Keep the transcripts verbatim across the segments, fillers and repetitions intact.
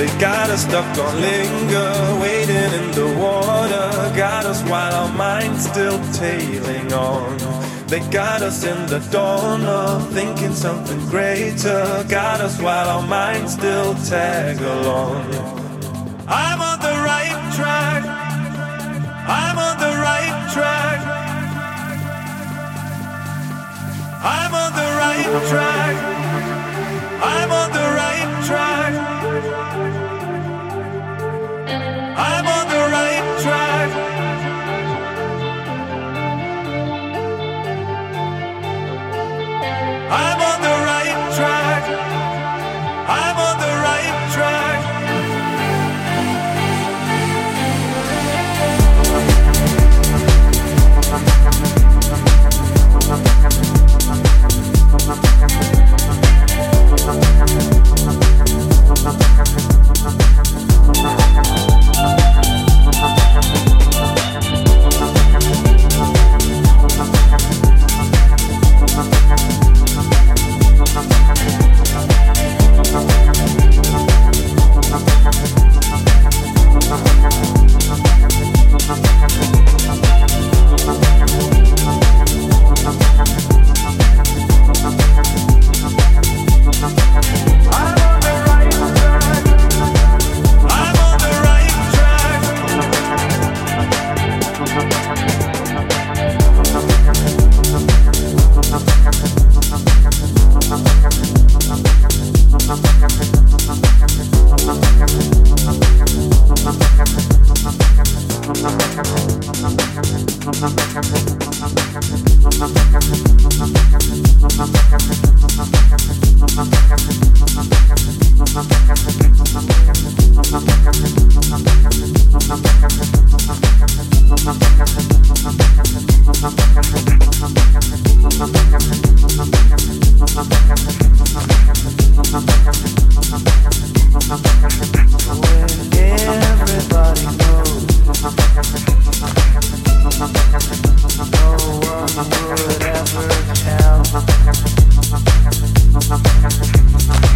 They got us stuck on linger, wading in the water. Got us while our minds still tailing on. They got us in the dawn of thinking something greater. Got us while our minds still tag along. I'm on the right track. I'm on the right track. I'm on the right track. I'm on the right track. I'm on the right track. I'm on the right track. I'm on the right track. Whatever the hell.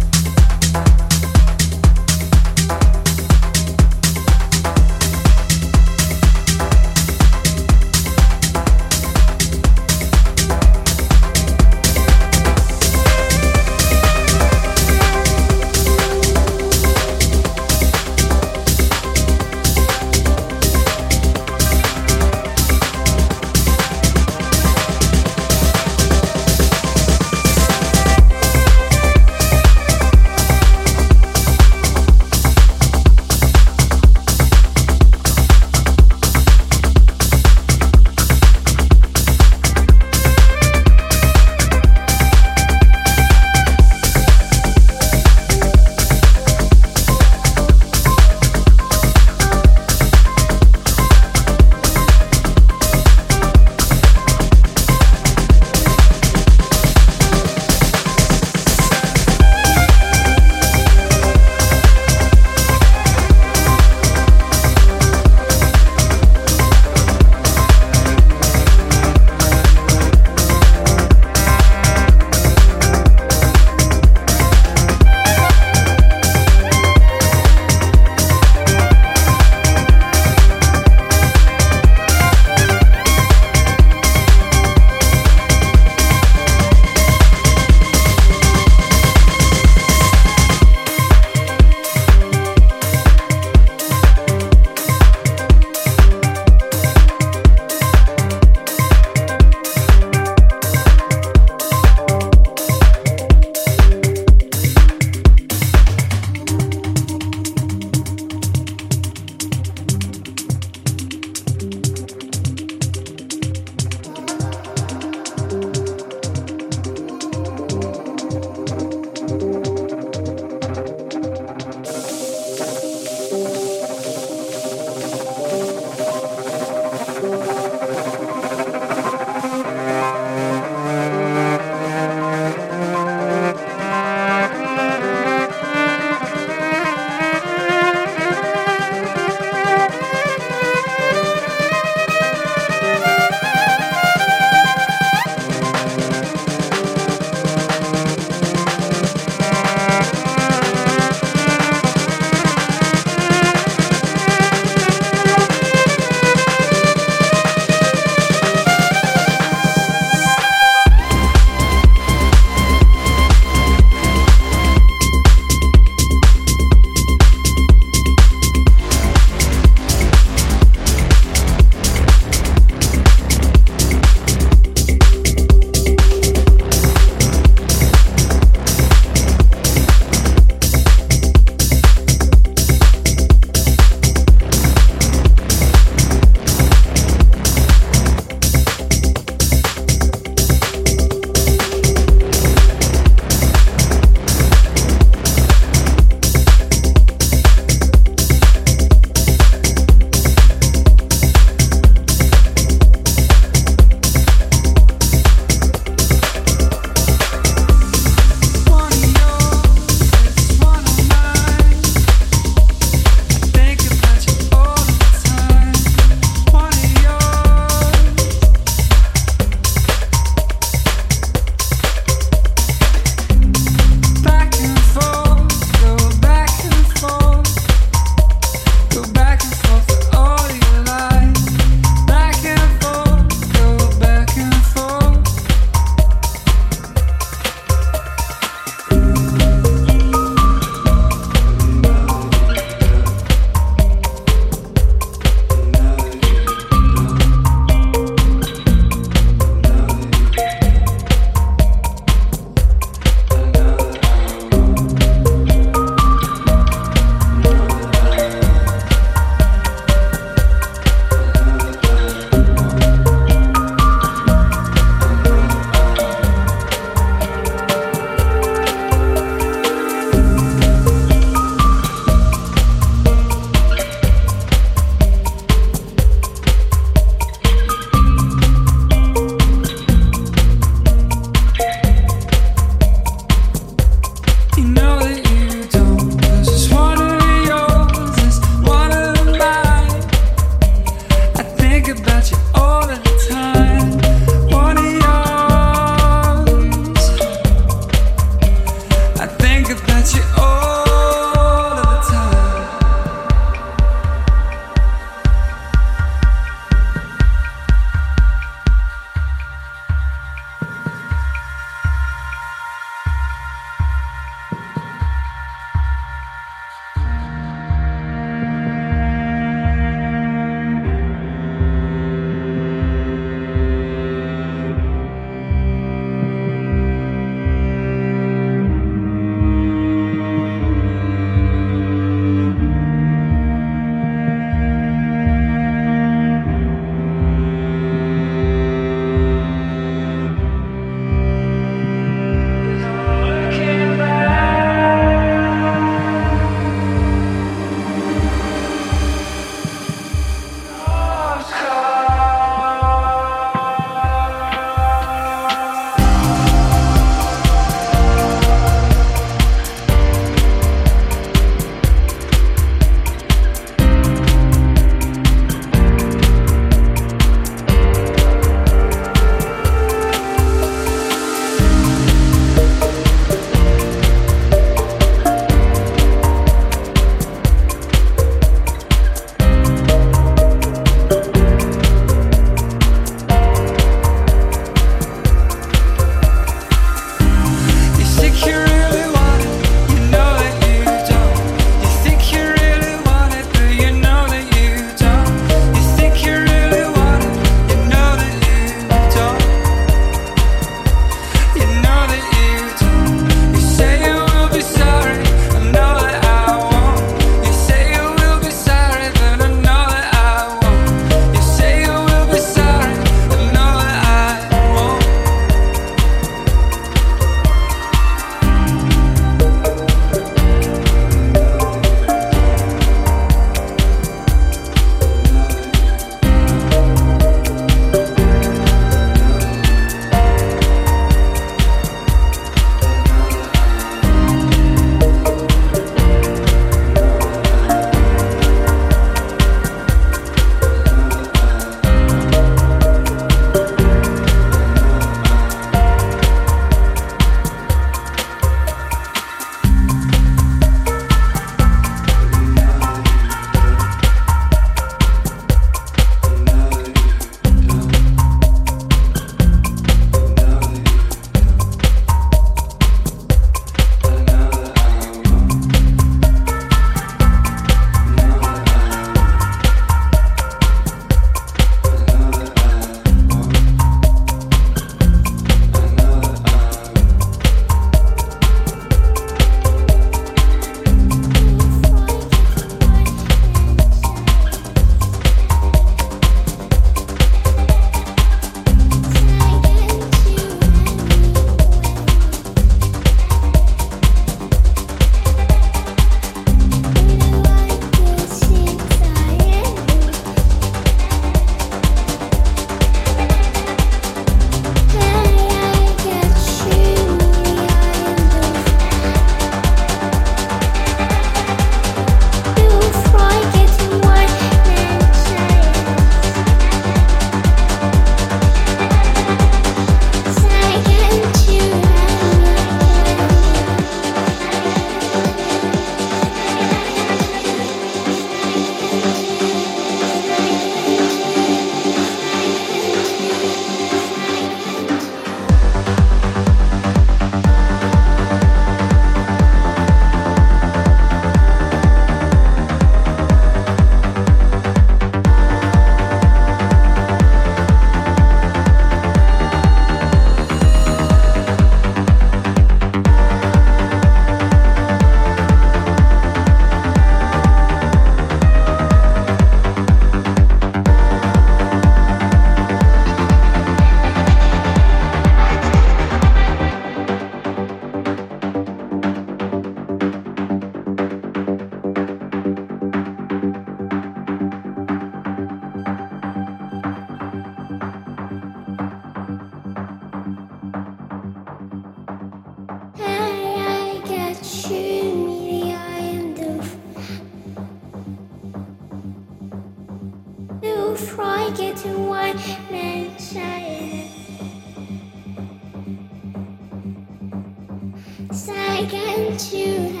I can't you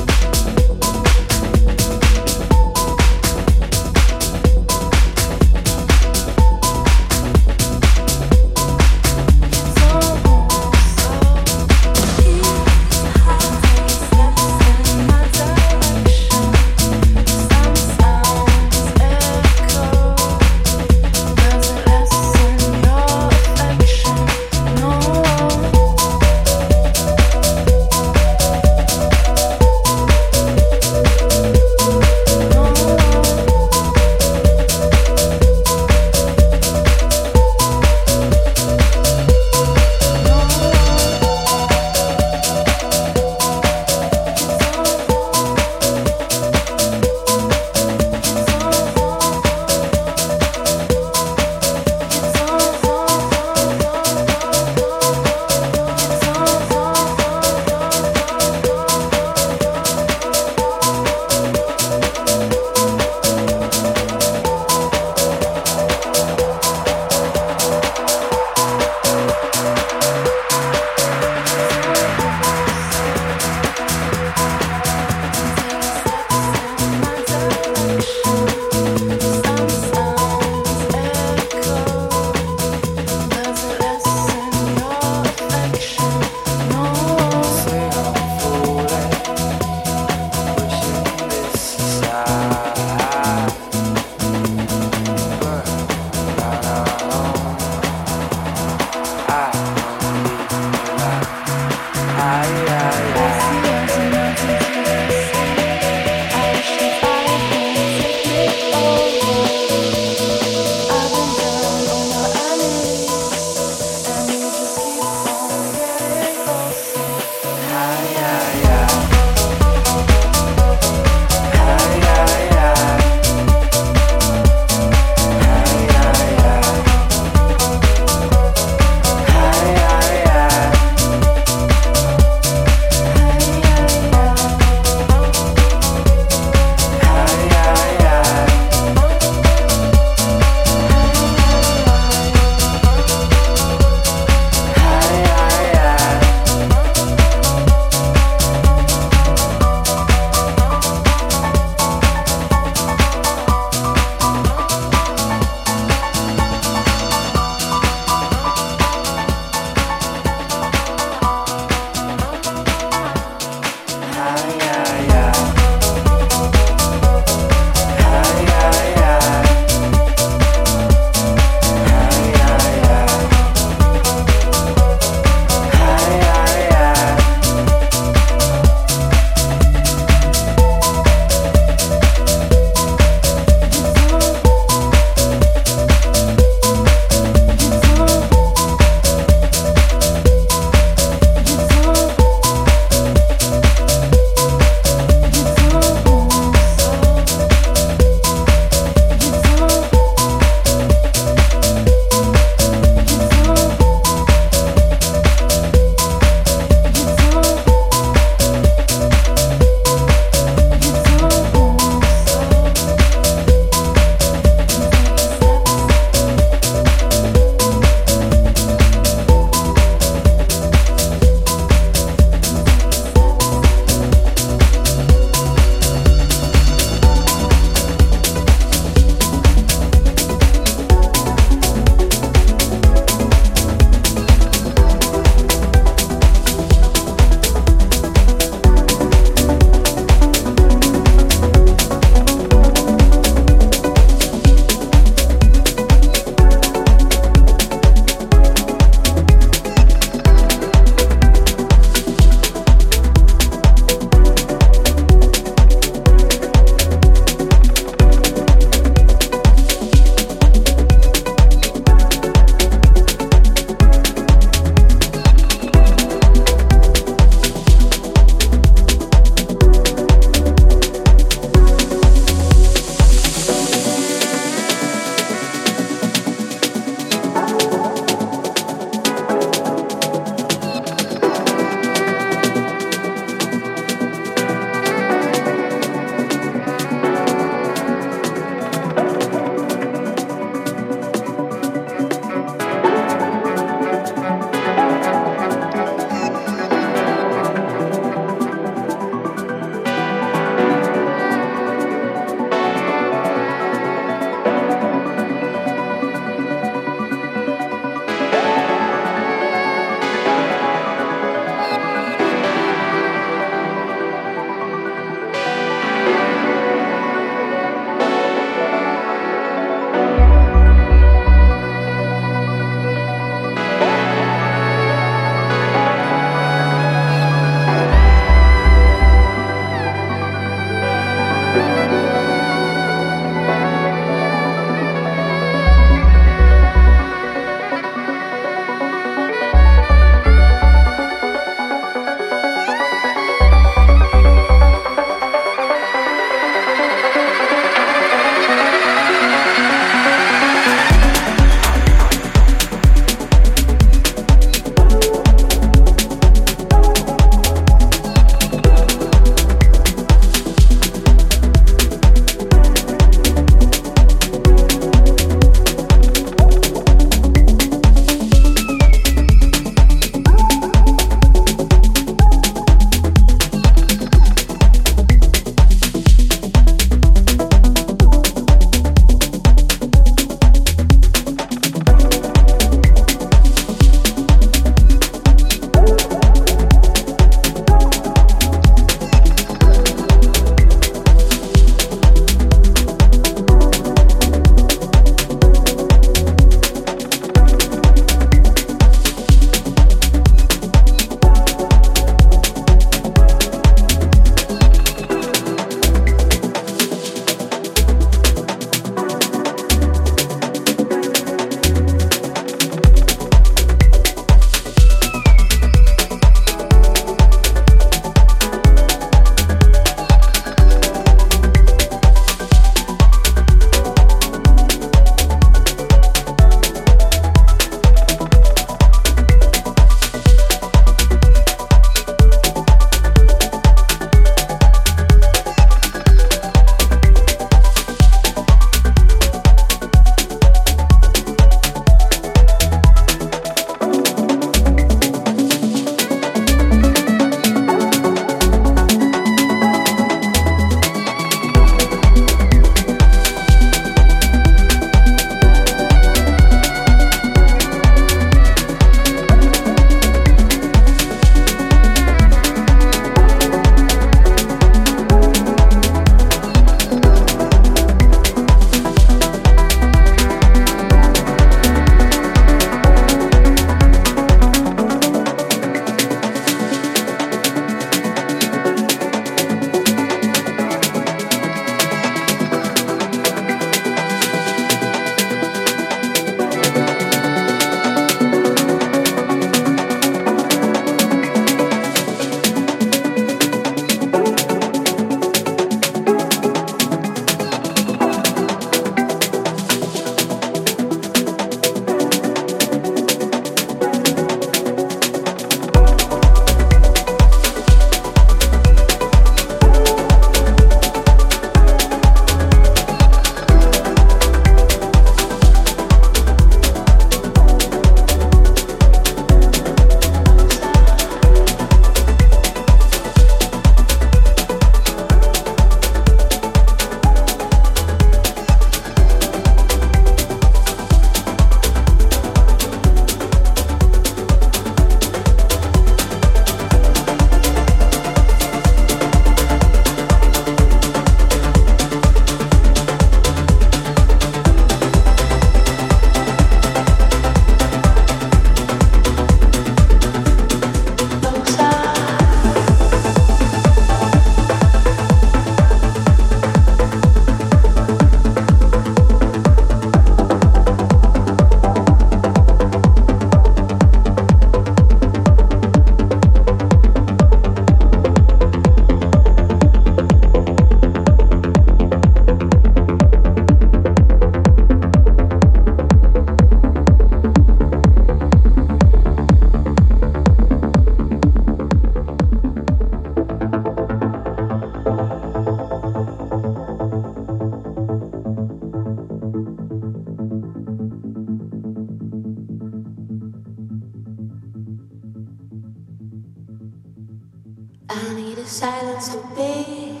silence to be.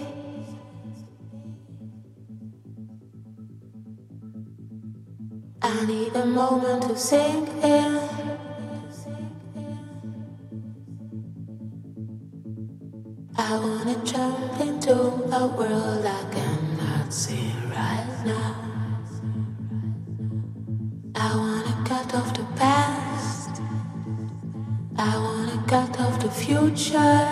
I need a moment to sink in. I wanna jump into a world I cannot see right now. I wanna cut off the past. I wanna cut off the future.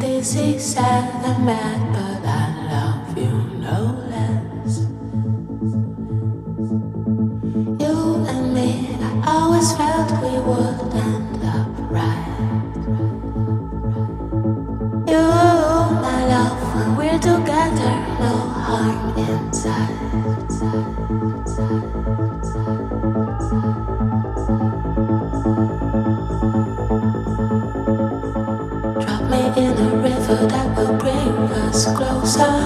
Dizzy, sad and mad, but I love you no less. You and me, I always felt we would end up right. You, my love, when we're together, no harm inside. Closer.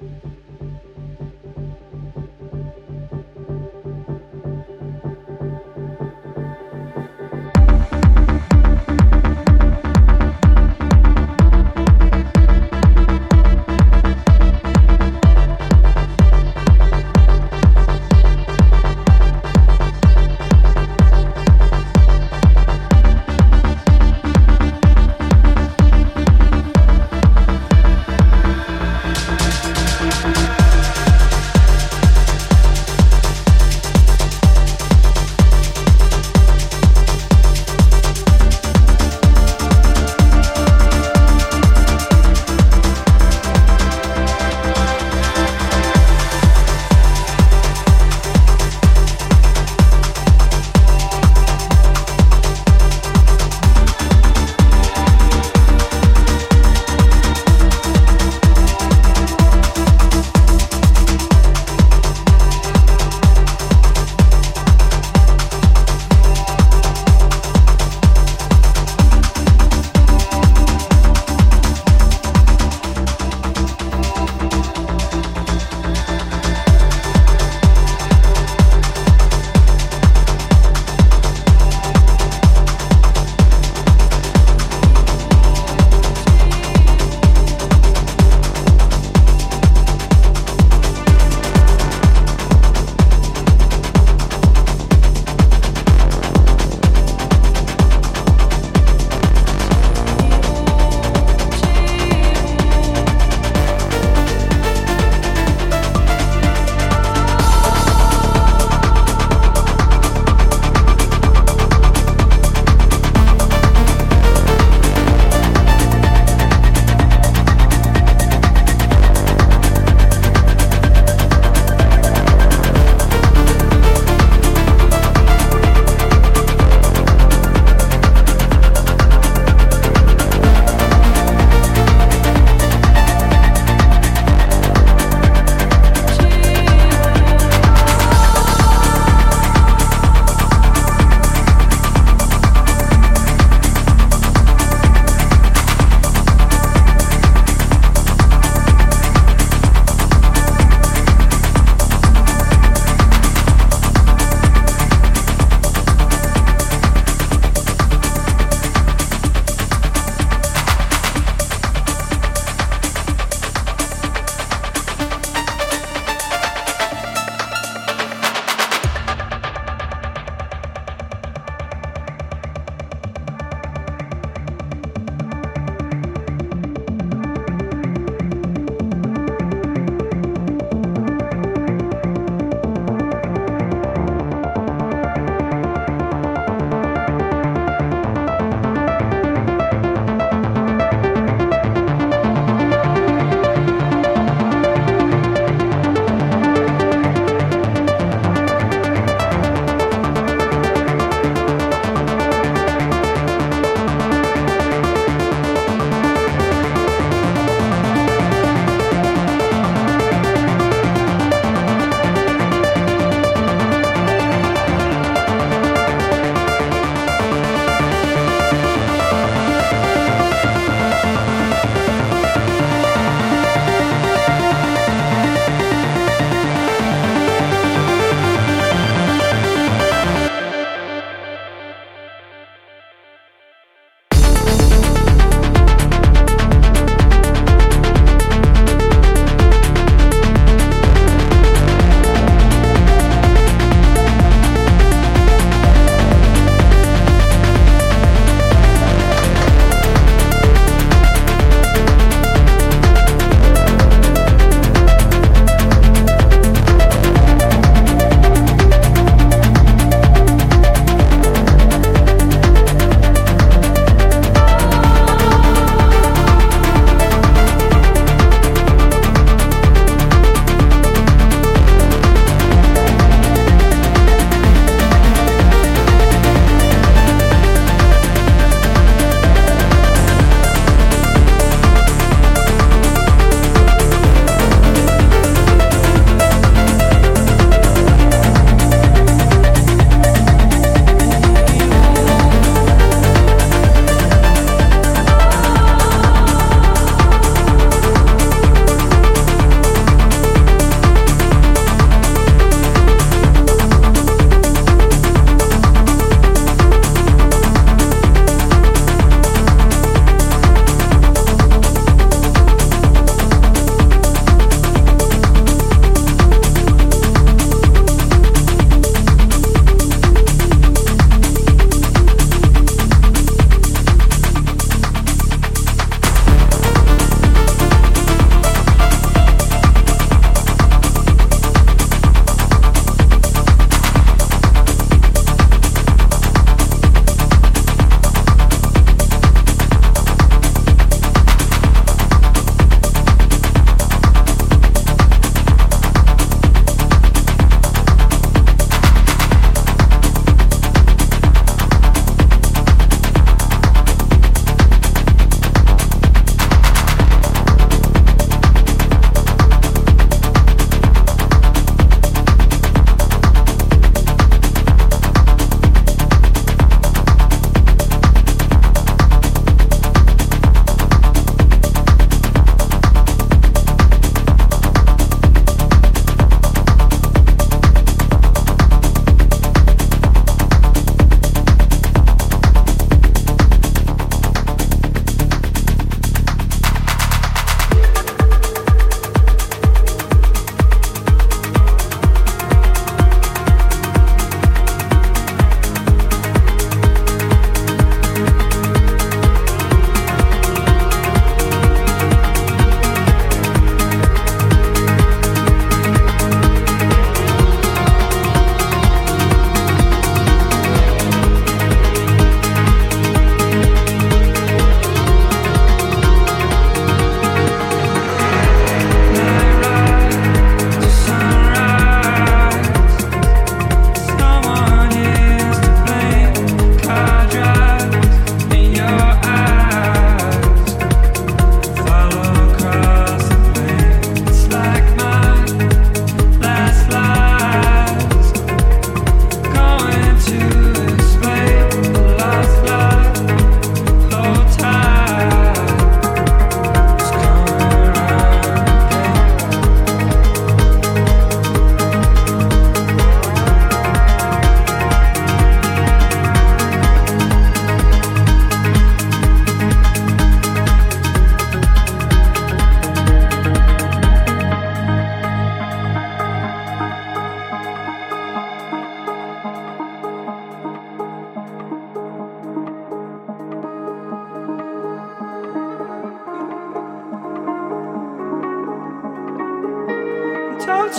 We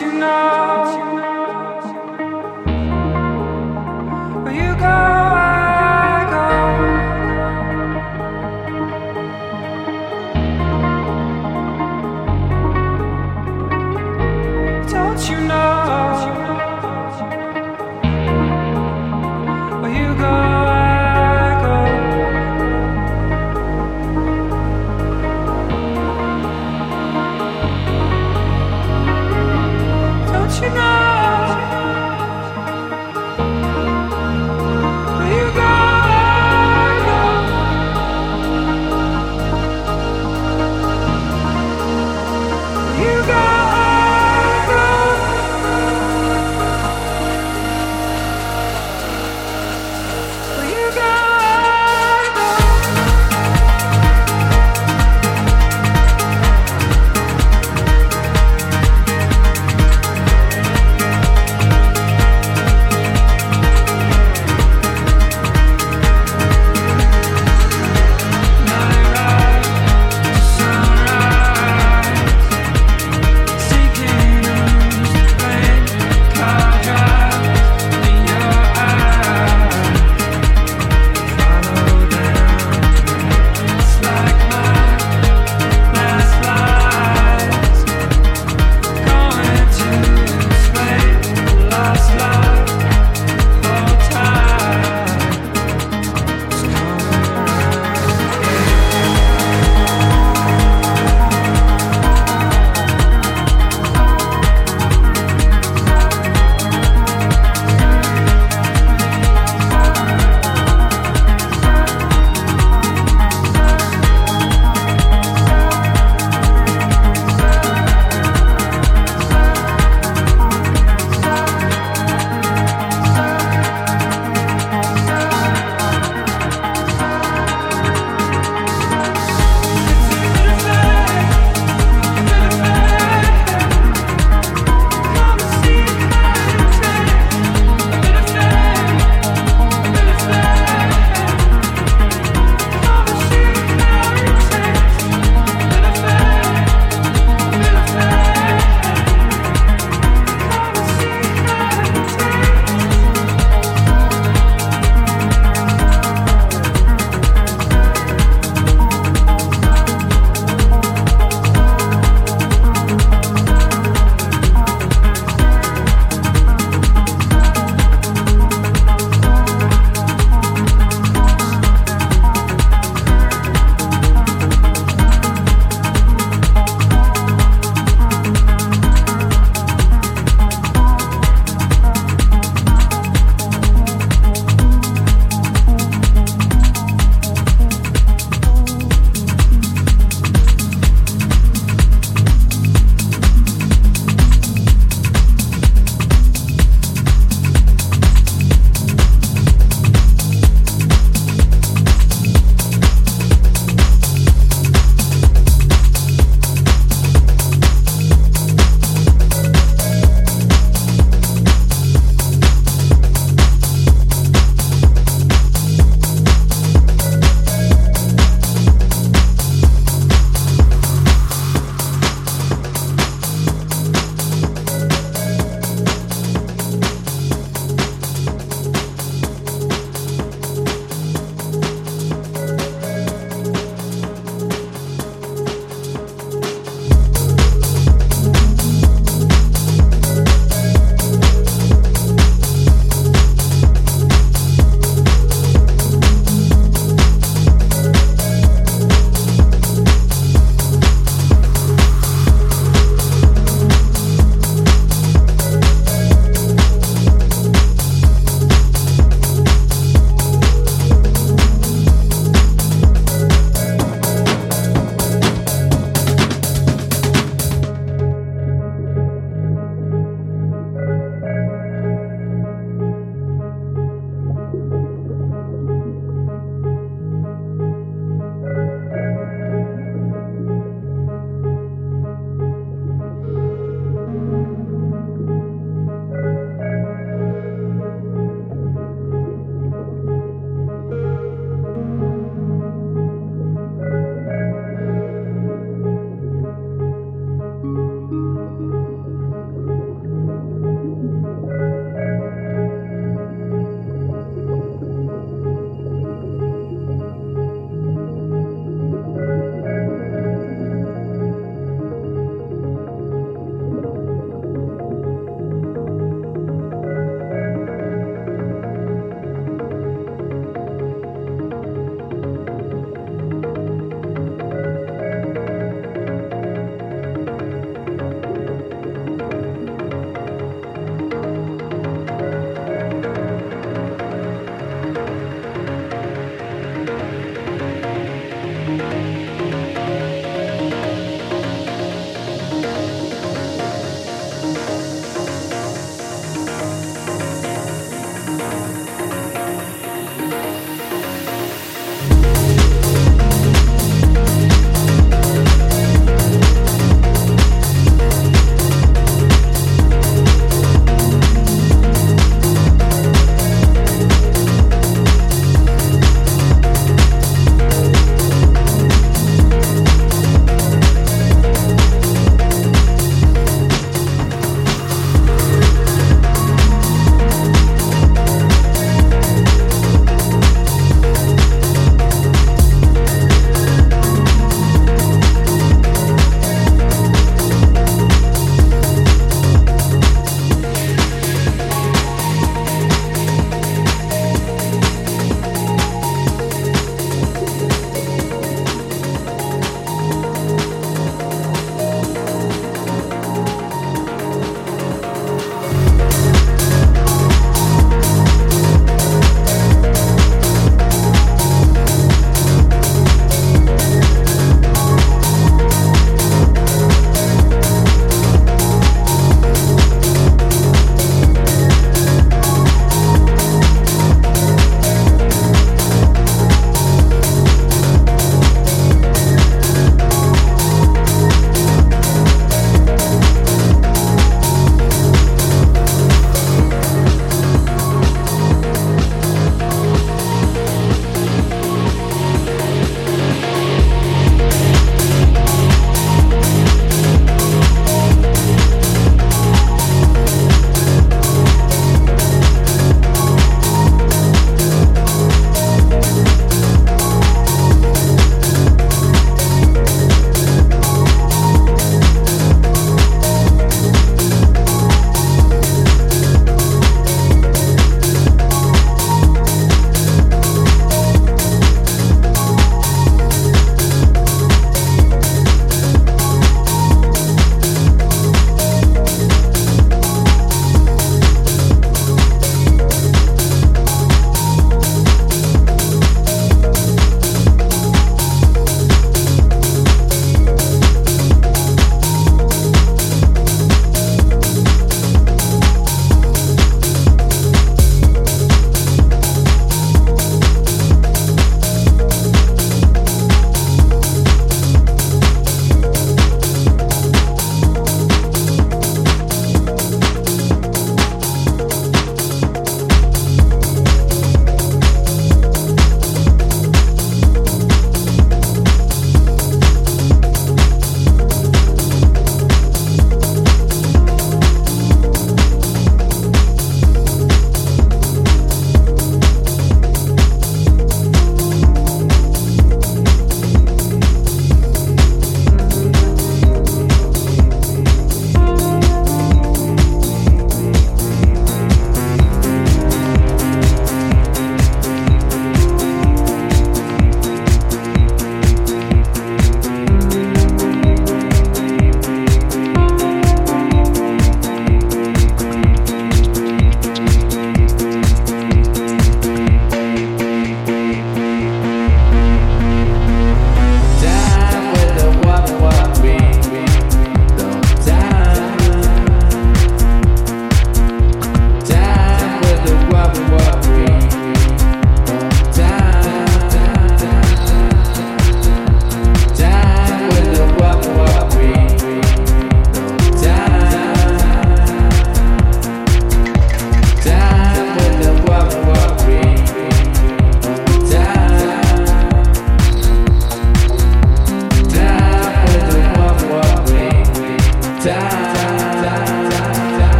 you know. Where you go, I go. Don't you know? Where you go. You know.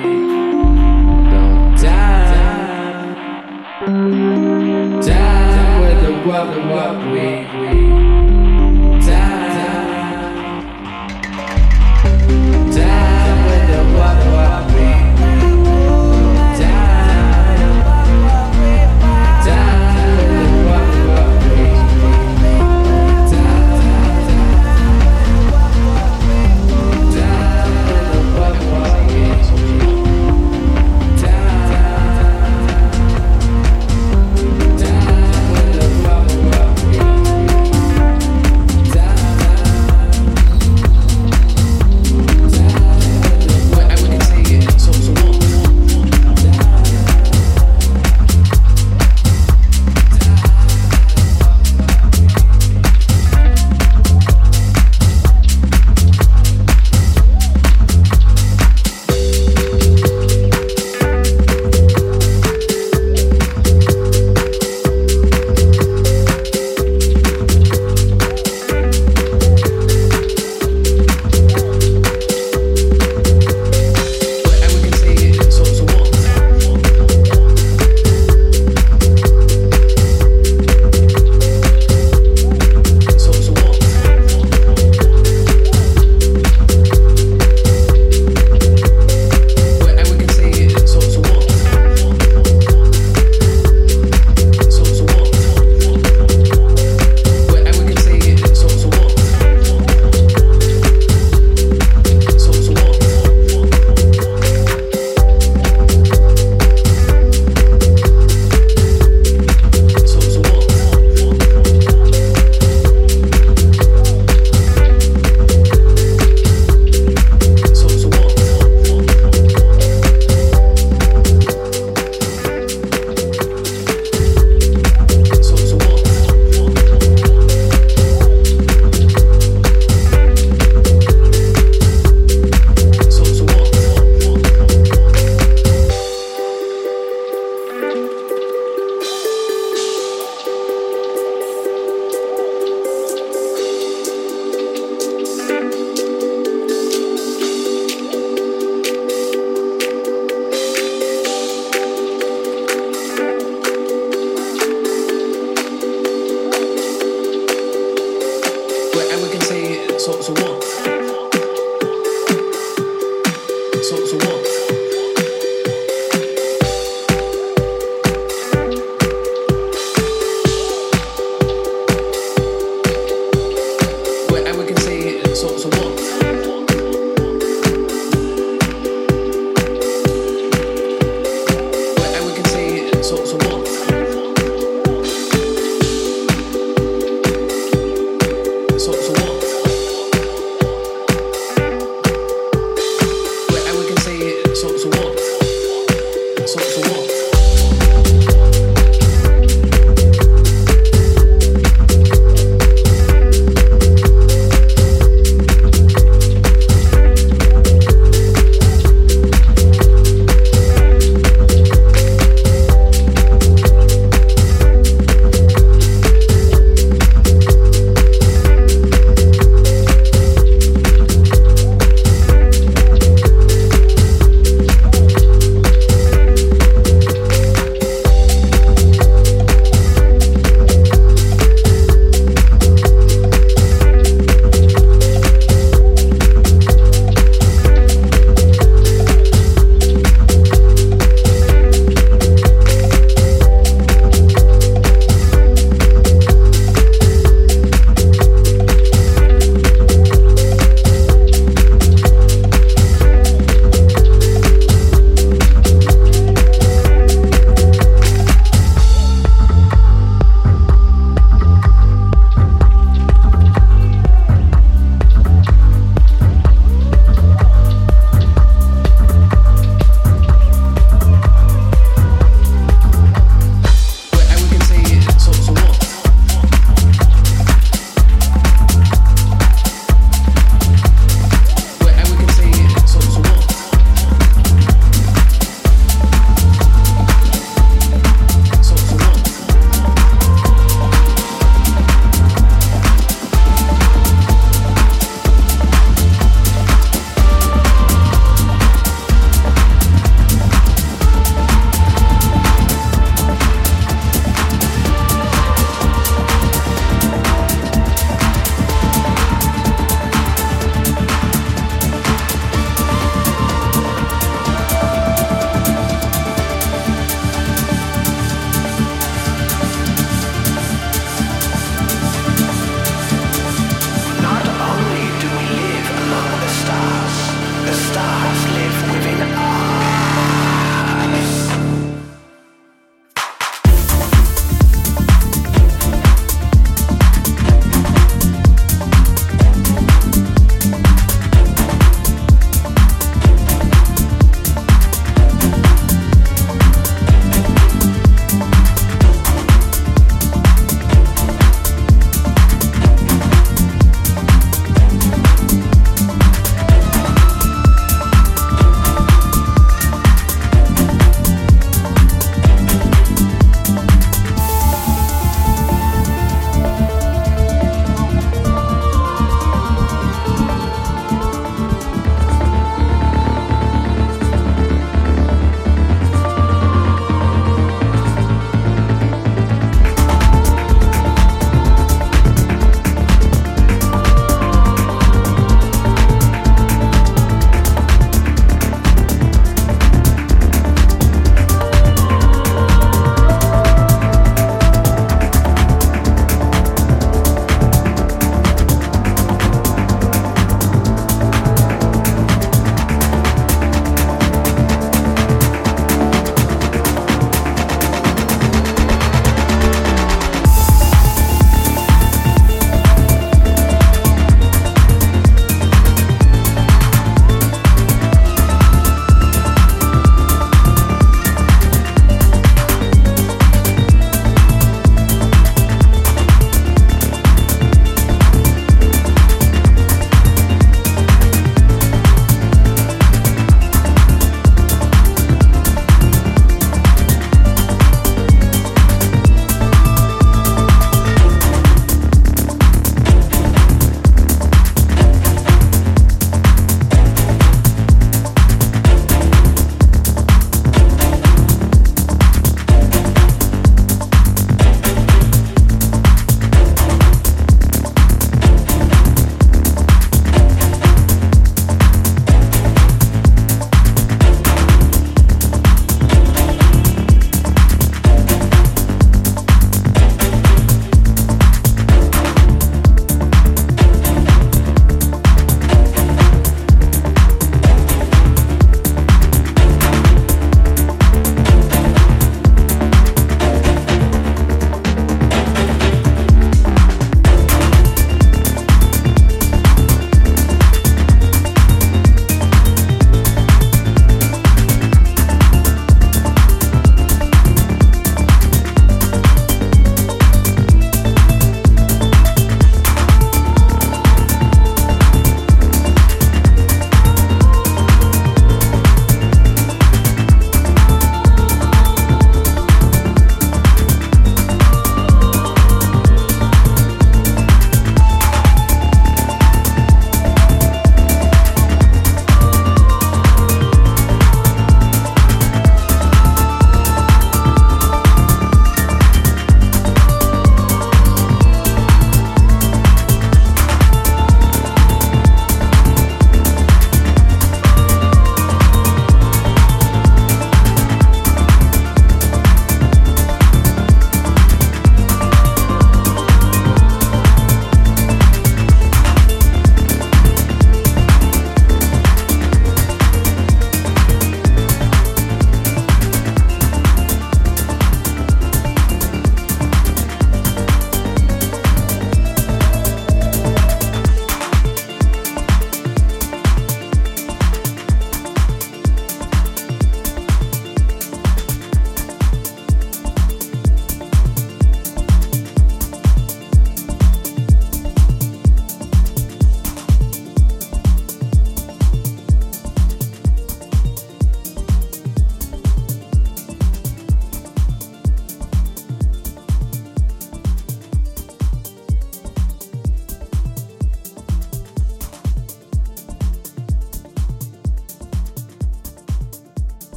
Don't die, die with the what, the what we.